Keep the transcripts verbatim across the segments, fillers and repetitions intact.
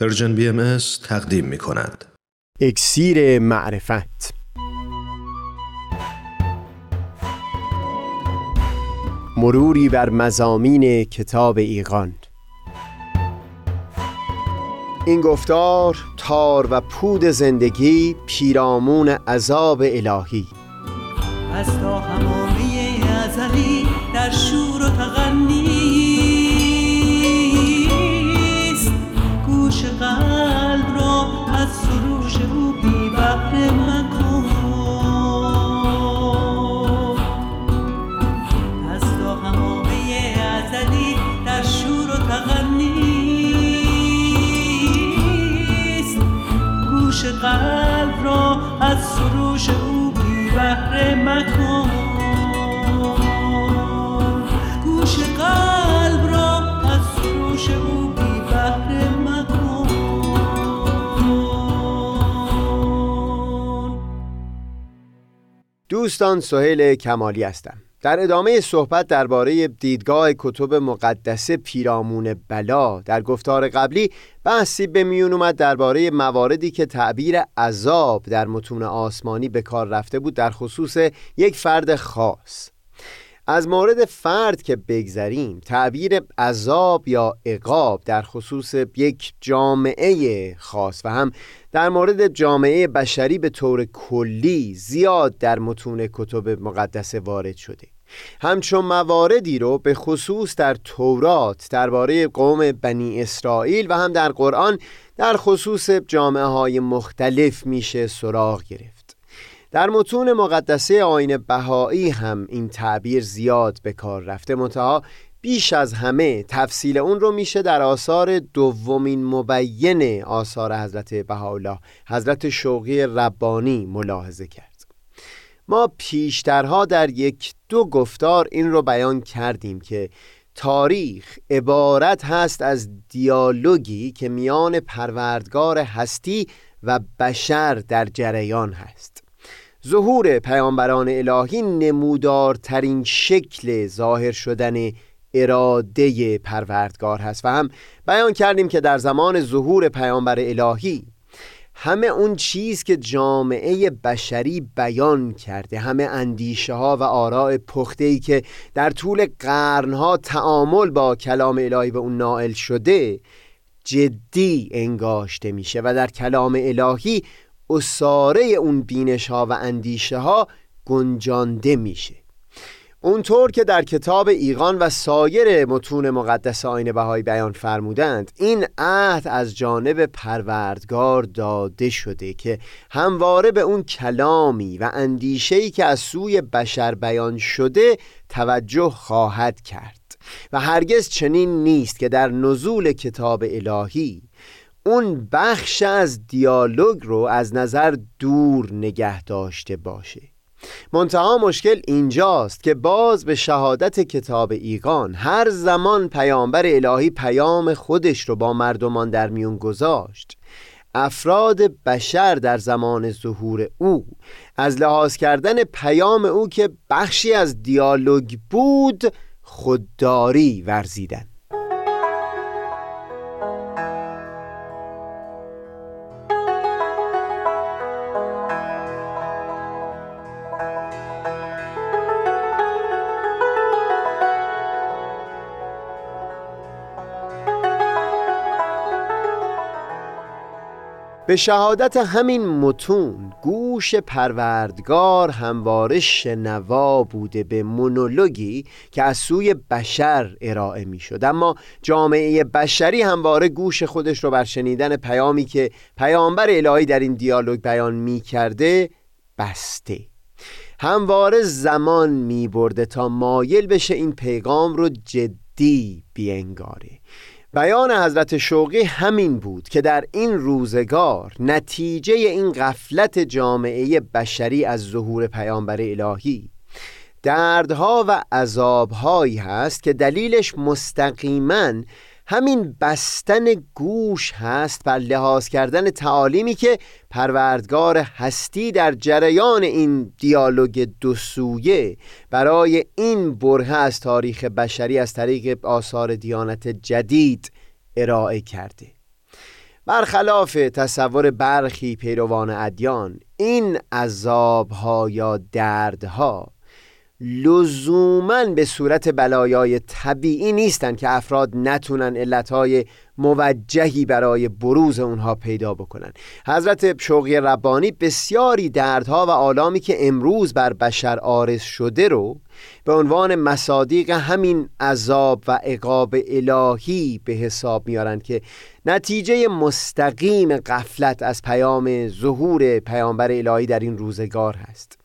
پرژن بی ام اس تقدیم می کند. اکسیر معرفت. مروری بر مضامین کتاب ایقان. این گفتار تار و پود زندگی، پیرامون عذاب الهی. از تا همامه ازلی در شور و تغنیست، گوش قلب را از سروش او بی بحر مکن. از تا همامه ازلی در شور و تغنیست، گوش قلب را از سروش او بی بحر مکن. دوستان، سهیل کمالی هستم. در ادامه صحبت درباره دیدگاه کتب مقدسه پیرامون بلا، در گفتار قبلی بحثی به میون اومد درباره مواردی که تعبیر عذاب در متون آسمانی به کار رفته بود در خصوص یک فرد خاص. از مورد فرد که بگذریم، تعبیر عذاب یا عقاب در خصوص یک جامعه خاص و هم در مورد جامعه بشری به طور کلی زیاد در متون کتب مقدسه وارد شده. همچون مواردی رو به خصوص در تورات درباره قوم بنی اسرائیل و هم در قرآن در خصوص جامعه های مختلف میشه سراغ گرفت. در متون مقدسه آیین بهایی هم این تعبیر زیاد به کار رفته، منتها بیش از همه تفصیل اون رو میشه در آثار دومین مبین آثار حضرت بهاءالله، حضرت شوقی ربانی ملاحظه کرد. ما پیشترها در یک دو گفتار این رو بیان کردیم که تاریخ عبارت هست از دیالوگی که میان پروردگار هستی و بشر در جریان هست. ظهور پیامبران الهی نمودارترین شکل ظاهر شدن اراده پروردگار هست و هم بیان کردیم که در زمان ظهور پیامبر الهی همه اون چیز که جامعه بشری بیان کرده، همه اندیشه ها و آراء پخته‌ای که در طول قرنها تعامل با کلام الهی به اون نائل شده جدی انگاشته میشه و در کلام الهی اصاره اون بینش ها و اندیشه ها گنجانده میشه. اونطور که در کتاب ایقان و سایر متون مقدس آیین بهایی بیان فرمودند، این عهد از جانب پروردگار داده شده که همواره به اون کلامی و اندیشه‌ای که از سوی بشر بیان شده توجه خواهد کرد و هرگز چنین نیست که در نزول کتاب الهی اون بخش از دیالوگ رو از نظر دور نگه داشته باشه. منتها مشکل اینجاست که باز به شهادت کتاب ایقان هر زمان پیامبر الهی پیام خودش رو با مردمان در میون گذاشت، افراد بشر در زمان ظهور او از لحاظ کردن پیام او که بخشی از دیالوگ بود خودداری ورزیدن. به شهادت همین متون، گوش پروردگار همواره شنوا بوده به مونولوگی که از سوی بشر ارائه می شد، اما جامعه بشری همواره گوش خودش رو بر شنیدن پیامی که پیامبر الهی در این دیالوگ بیان می کرده بسته. همواره زمان می برده تا مایل بشه این پیغام رو جدی بینگاره. بیان حضرت شوقی همین بود که در این روزگار نتیجه این غفلت جامعه بشری از ظهور پیامبر الهی دردها و عذابهایی هست که دلیلش مستقیماً همین بستن گوش هست بر لحاظ کردن تعالیمی که پروردگار هستی در جریان این دیالوگ دو سویه برای این برهه از تاریخ بشری از طریق آثار دیانت جدید ارائه کرده. برخلاف تصور برخی پیروان ادیان، این عذابها یا دردها لزوماً به صورت بلایای طبیعی نیستند که افراد نتونن علتهای موجهی برای بروز اونها پیدا بکنن. حضرت شوقی ربانی بسیاری دردها و آلامی که امروز بر بشر عارض شده رو به عنوان مصادیق همین عذاب و عقاب الهی به حساب میارن که نتیجه مستقیم غفلت از پیام ظهور پیامبر الهی در این روزگار هست.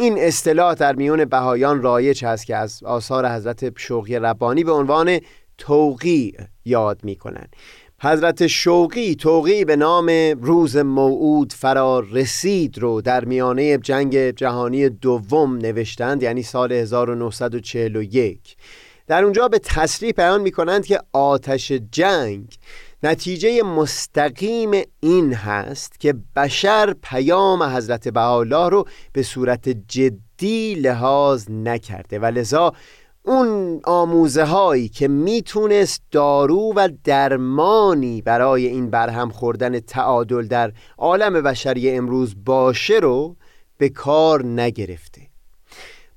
این اصطلاح در میان بهایان رایج هست که از آثار حضرت شوقی ربانی به عنوان توقیع یاد می کنند. حضرت شوقی توقیع به نام روز موعود فرا رسید رو در میانه جنگ جهانی دوم نوشتند، یعنی سال هزار و نهصد و چهل و یک. در اونجا به تصریح بیان می کنند که آتش جنگ نتیجه مستقیم این هست که بشر پیام حضرت بهاءالله رو به صورت جدی لحاظ نکرده و لذا اون آموزه هایی که میتونست دارو و درمانی برای این برهم خوردن تعادل در عالم بشری امروز باشه رو به کار نگرفته.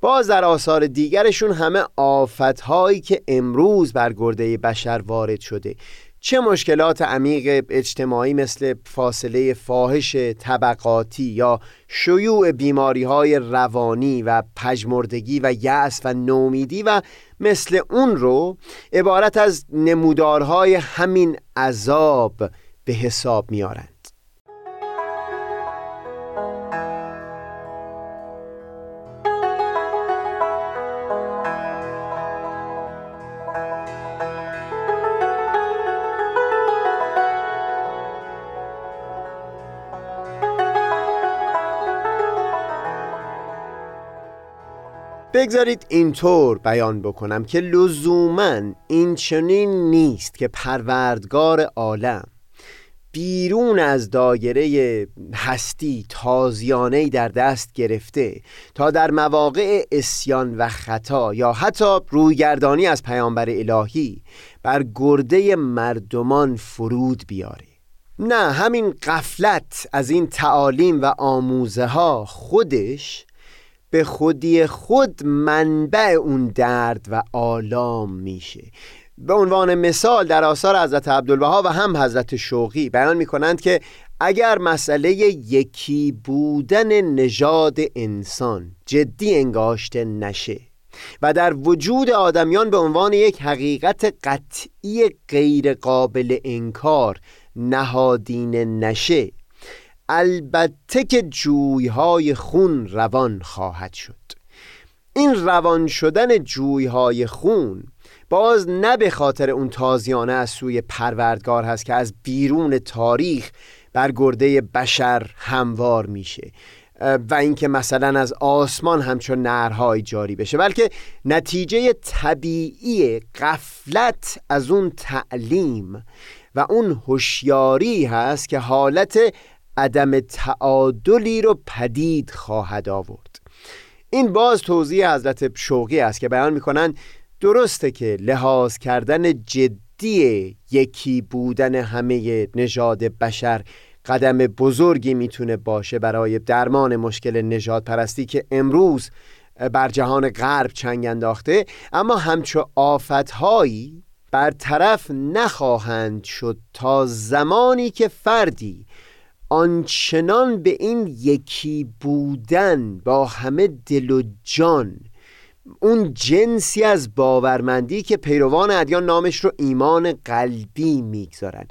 باز در آثار دیگرشون همه آفت‌هایی که امروز بر گرده بشر وارد شده، چه مشکلات عمیق اجتماعی مثل فاصله فاحش طبقاتی یا شیوع بیماری‌های روانی و پژمردگی و یأس و نومیدی و مثل اون رو عبارت از نمودارهای همین عذاب به حساب میارن. بگذارید اینطور بیان بکنم که لزوماً این چنین نیست که پروردگار عالم بیرون از دایره هستی تازیانهی در دست گرفته تا در مواقع عصیان و خطا یا حتی رویگردانی از پیامبر الهی بر گرده مردمان فرود بیاره. نه، همین غفلت از این تعالیم و آموزه ها خودش به خودی خود منبع اون درد و آلام میشه. به عنوان مثال در آثار حضرت عبدالبها و هم حضرت شوقی بیان میکنند که اگر مسئله یکی بودن نژاد انسان جدی انگاشته نشه و در وجود آدمیان به عنوان یک حقیقت قطعی غیر قابل انکار نهادینه نشه، البته که جویهای خون روان خواهد شد. این روان شدن جویهای خون باز نه به خاطر اون تازیانه از سوی پروردگار هست که از بیرون تاریخ بر گرده بشر هموار میشه و اینکه مثلا از آسمان همچون نهرهای جاری بشه، بلکه نتیجه طبیعی غفلت از اون تعلیم و اون هوشیاری هست که حالت عدم تعادلی رو پدید خواهد آورد. این باز توضیح حضرت شوقی است که بیان میکنن درسته که لحاظ کردن جدی یکی بودن همه نژاد بشر قدم بزرگی میتونه باشه برای درمان مشکل نژاد پرستی که امروز بر جهان غرب چنگ انداخته، اما همچو آفت‌هایی برطرف نخواهند شد تا زمانی که فردی آنچنان به این یکی بودن با همه دل و جان، اون جنسی از باورمندی که پیروان ادیان نامش رو ایمان قلبی میگذارن،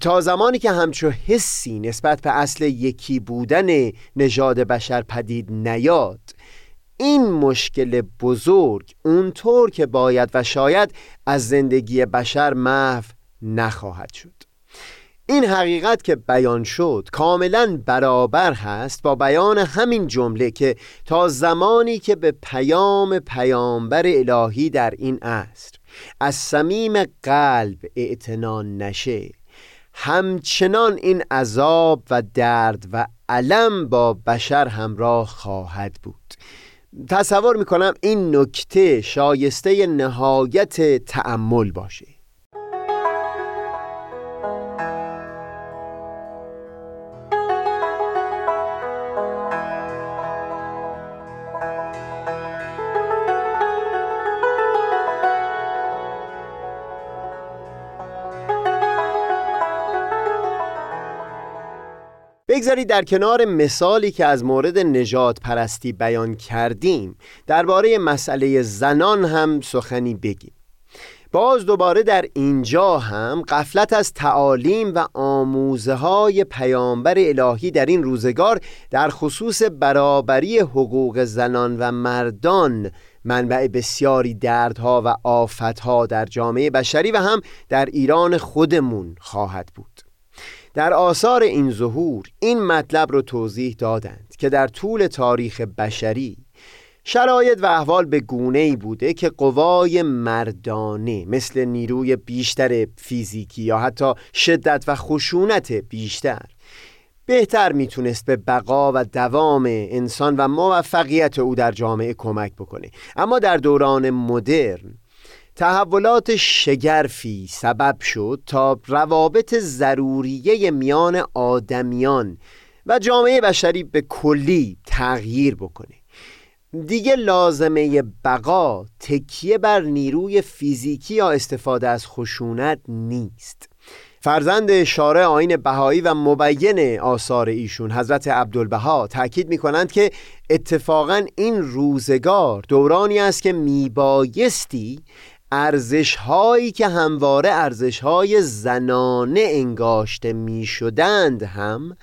تا زمانی که همچو حسی نسبت به اصل یکی بودن نژاد بشر پدید نیاد، این مشکل بزرگ اونطور که باید و شاید از زندگی بشر محو نخواهد شد. این حقیقت که بیان شد کاملا برابر هست با بیان همین جمله که تا زمانی که به پیام پیامبر الهی در این عصر از صمیم قلب اعتنا نشه، همچنان این عذاب و درد و الم با بشر همراه خواهد بود. تصور میکنم این نکته شایسته نهایت تأمل باشه. بگذارید در کنار مثالی که از مورد نژاد پرستی بیان کردیم درباره مسئله زنان هم سخنی بگیم. باز دوباره در اینجا هم غفلت از تعالیم و آموزه های پیامبر الهی در این روزگار در خصوص برابری حقوق زنان و مردان منبع بسیاری دردها و آفتها در جامعه بشری و هم در ایران خودمون خواهد بود. در آثار این ظهور این مطلب رو توضیح دادند که در طول تاریخ بشری شرایط و احوال به گونه‌ای بوده که قوای مردانه مثل نیروی بیشتر فیزیکی یا حتی شدت و خشونت بیشتر بهتر میتونست به بقا و دوام انسان و موفقیت او در جامعه کمک بکنه. اما در دوران مدرن تحولات شگرفی سبب شد تا روابط ضروریه میان آدمیان و جامعه بشری به کلی تغییر بکنه. دیگه لازمه بقا تکیه بر نیروی فیزیکی یا استفاده از خشونت نیست. فرزند شارع آیین بهایی و مبین آثار ایشون حضرت عبدالبها تأکید می کنند که اتفاقاً این روزگار دورانی است که میبایستی ارزش‌هایی که همواره ارزش‌های زنانه انگاشته می‌شدند هم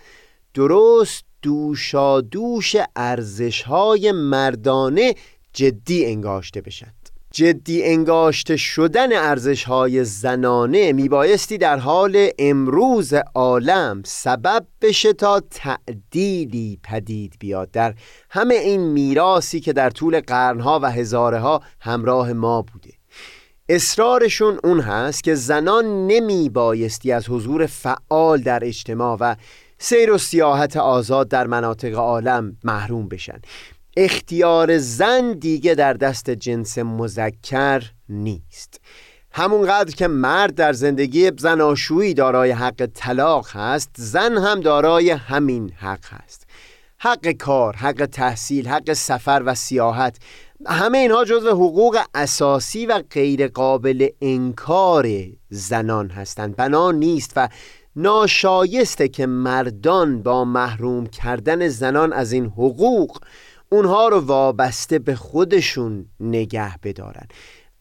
درست دوشادوش ارزش‌های مردانه جدی انگاشته بشن. جدی انگاشته شدن ارزش‌های زنانه میبایستی در حال امروز عالم سبب بشه تا تعدیلی پدید بیاد در همه این میراثی که در طول قرنها و هزارها همراه ما بوده. اصرارشون اون هست که زنان نمیبایستی از حضور فعال در اجتماع و سیر و سیاحت آزاد در مناطق عالم محروم بشن. اختیار زن دیگه در دست جنس مذکر نیست. همونقدر که مرد در زندگی زناشویی دارای حق طلاق هست، زن هم دارای همین حق هست. حق کار، حق تحصیل، حق سفر و سیاحت، همه اینها جزو حقوق اساسی و غیر قابل انکار زنان هستند. بنا نیست و ناشایسته که مردان با محروم کردن زنان از این حقوق اونها رو وابسته به خودشون نگه بدارن.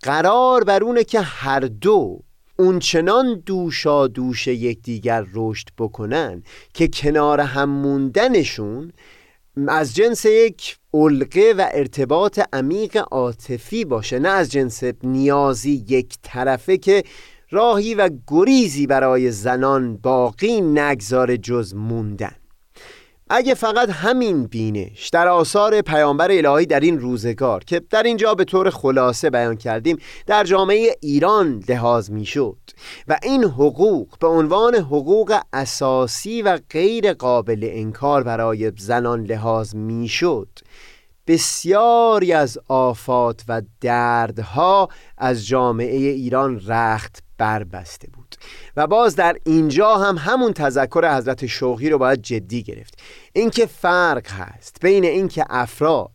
قرار بر اونه که هر دو اونچنان دوشا دوش یکدیگر رشد بکنن که کنار هم موندنشون از جنس یک علقه و ارتباط عمیق عاطفی باشه، نه از جنس نیازی یک طرفه که راهی و گریزی برای زنان باقی نگذار جز موندن. اگه فقط همین بینش در آثار پیامبر الهی در این روزگار که در اینجا به طور خلاصه بیان کردیم در جامعه ایران لحاظ میشد و این حقوق به عنوان حقوق اساسی و غیر قابل انکار برای زنان لحاظ میشد، بسیاری از آفات و دردها از جامعه ایران رخت بربسته بود. و باز در اینجا هم همون تذکر حضرت شوقی رو باید جدی گرفت، اینکه فرق هست بین اینکه افراد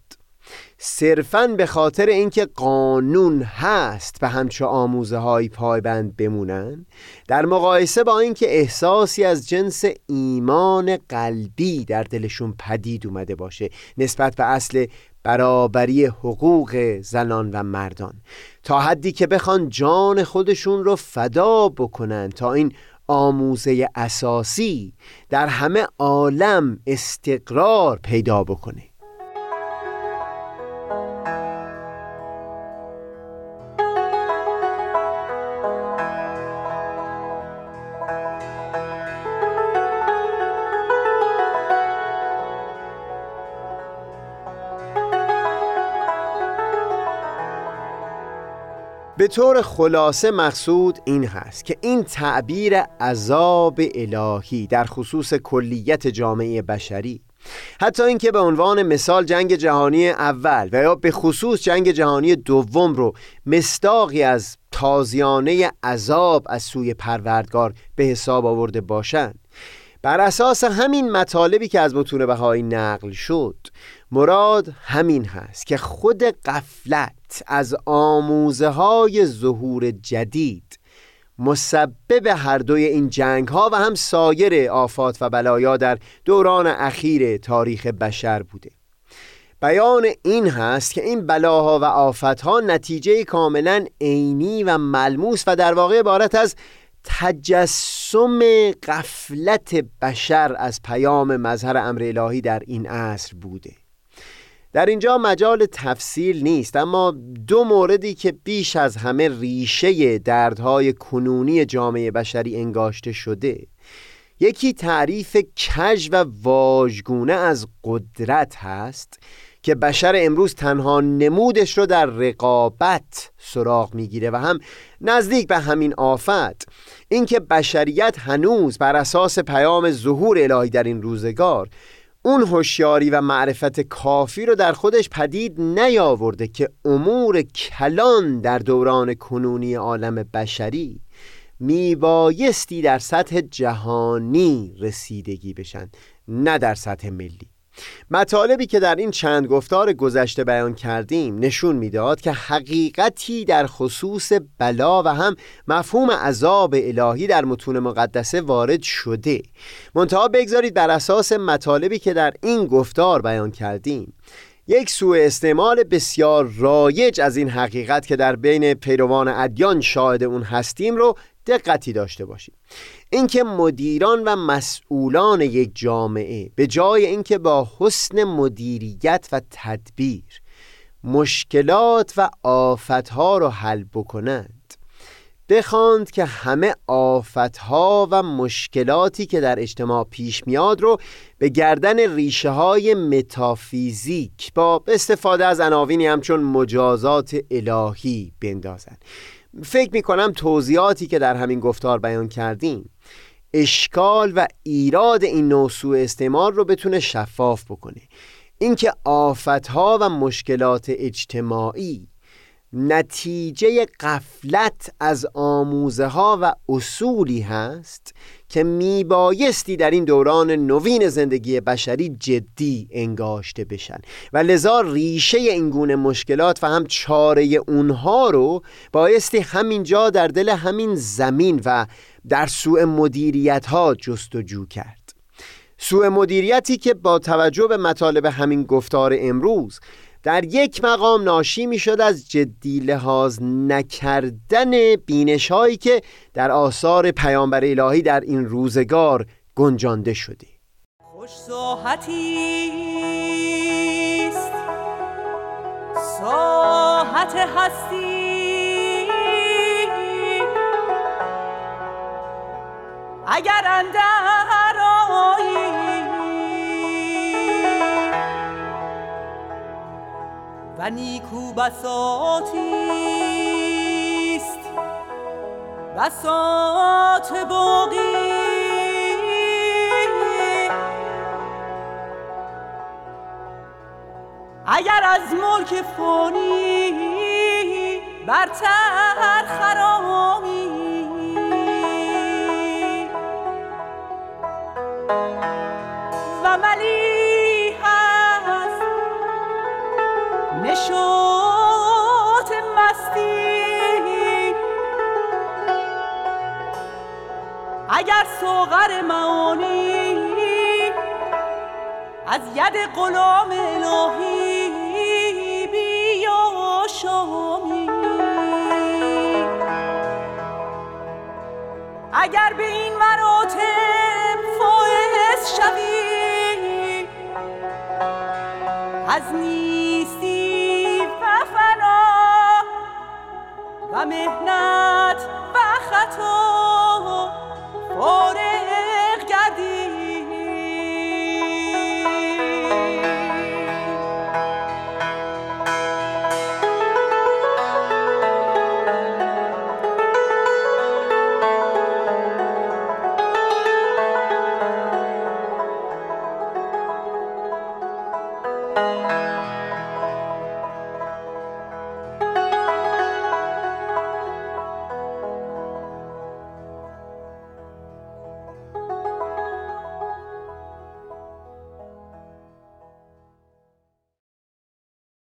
صرفاً به خاطر اینکه قانون هست به همچه آموزه های پایبند بمونن در مقایسه با اینکه احساسی از جنس ایمان قلبی در دلشون پدید اومده باشه نسبت به اصل برابری حقوق زنان و مردان، تا حدی که بخوان جان خودشون رو فدا بکنن تا این آموزه اساسی در همه عالم استقرار پیدا بکنه. به طور خلاصه مقصود این هست که این تعبیر عذاب الهی در خصوص کلیت جامعه بشری، حتی اینکه به عنوان مثال جنگ جهانی اول و یا به خصوص جنگ جهانی دوم رو مصداقی از تازیانه عذاب از سوی پروردگار به حساب آورده باشند، بر اساس همین مطالبی که از متون بهایی نقل شد مراد همین هست که خود غفلت از آموزه‌های ظهور جدید مسبب هر دوی این جنگ ها و هم سایر آفات و بلایا در دوران اخیر تاریخ بشر بوده. بیان این هست که این بلاها و آفتها نتیجه کاملا عینی و ملموس و در واقع عبارت از تجسم غفلت بشر از پیام مظهر امر الهی در این عصر بوده. در اینجا مجال تفصیل نیست، اما دو موردی که بیش از همه ریشه دردهای کنونی جامعه بشری انگاشته شده، یکی تعریف کژ و واژگونه از قدرت هست که بشر امروز تنها نمودش رو در رقابت سراغ میگیره و هم نزدیک به همین آفت، اینکه بشریت هنوز بر اساس پیام ظهور الهی در این روزگار اون هوشیاری و معرفت کافی رو در خودش پدید نیاورده که امور کلان در دوران کنونی عالم بشری میبایستی در سطح جهانی رسیدگی بشن، نه در سطح ملی. مطالبی که در این چند گفتار گذشته بیان کردیم نشون میداد که حقیقتی در خصوص بلا و هم مفهوم عذاب الهی در متون مقدسه وارد شده. منتها بگذارید بر اساس مطالبی که در این گفتار بیان کردیم یک سوء استعمال بسیار رایج از این حقیقت که در بین پیروان ادیان شاهد اون هستیم رو دقتی داشته باشیم. اینکه مدیران و مسئولان یک جامعه به جای اینکه با حسن مدیریت و تدبیر مشکلات و آفتها را حل بکنند، بخواند که همه آفتها و مشکلاتی که در اجتماع پیش میاد رو به گردن ریشه های متافیزیک با استفاده از عناوینی همچون مجازات الهی بندازند. فکر می کنم توضیحاتی که در همین گفتار بیان کردیم اشکال و ایراد این نوع سوء استعمال رو بتونه شفاف بکنه. اینکه آفتها و مشکلات اجتماعی نتیجه غفلت از آموزه ها و اصولی هست که می بایستی در این دوران نوین زندگی بشری جدی انگاشته بشن و لذا ریشه این گونه مشکلات و هم چاره اونها رو بایستی همینجا در دل همین زمین و در سوء مدیریت ها جستجو کرد. سوء مدیریتی که با توجه به مطالب همین گفتار امروز در یک مقام ناشی می شد از جدی لحاظ نکردن بینش هایی که در آثار پیامبر الهی در این روزگار گنجانده شده. خوش ساحتیست ساحت هستی، اگر اندر آیی و نیکو بساطیست بساط باقی، اگر از ملک فانی برتر خرامی، و ملی هست نشاط مستی، اگر ساغر معانی از ید غلام الهی بیا شامی، اگر به این مراتب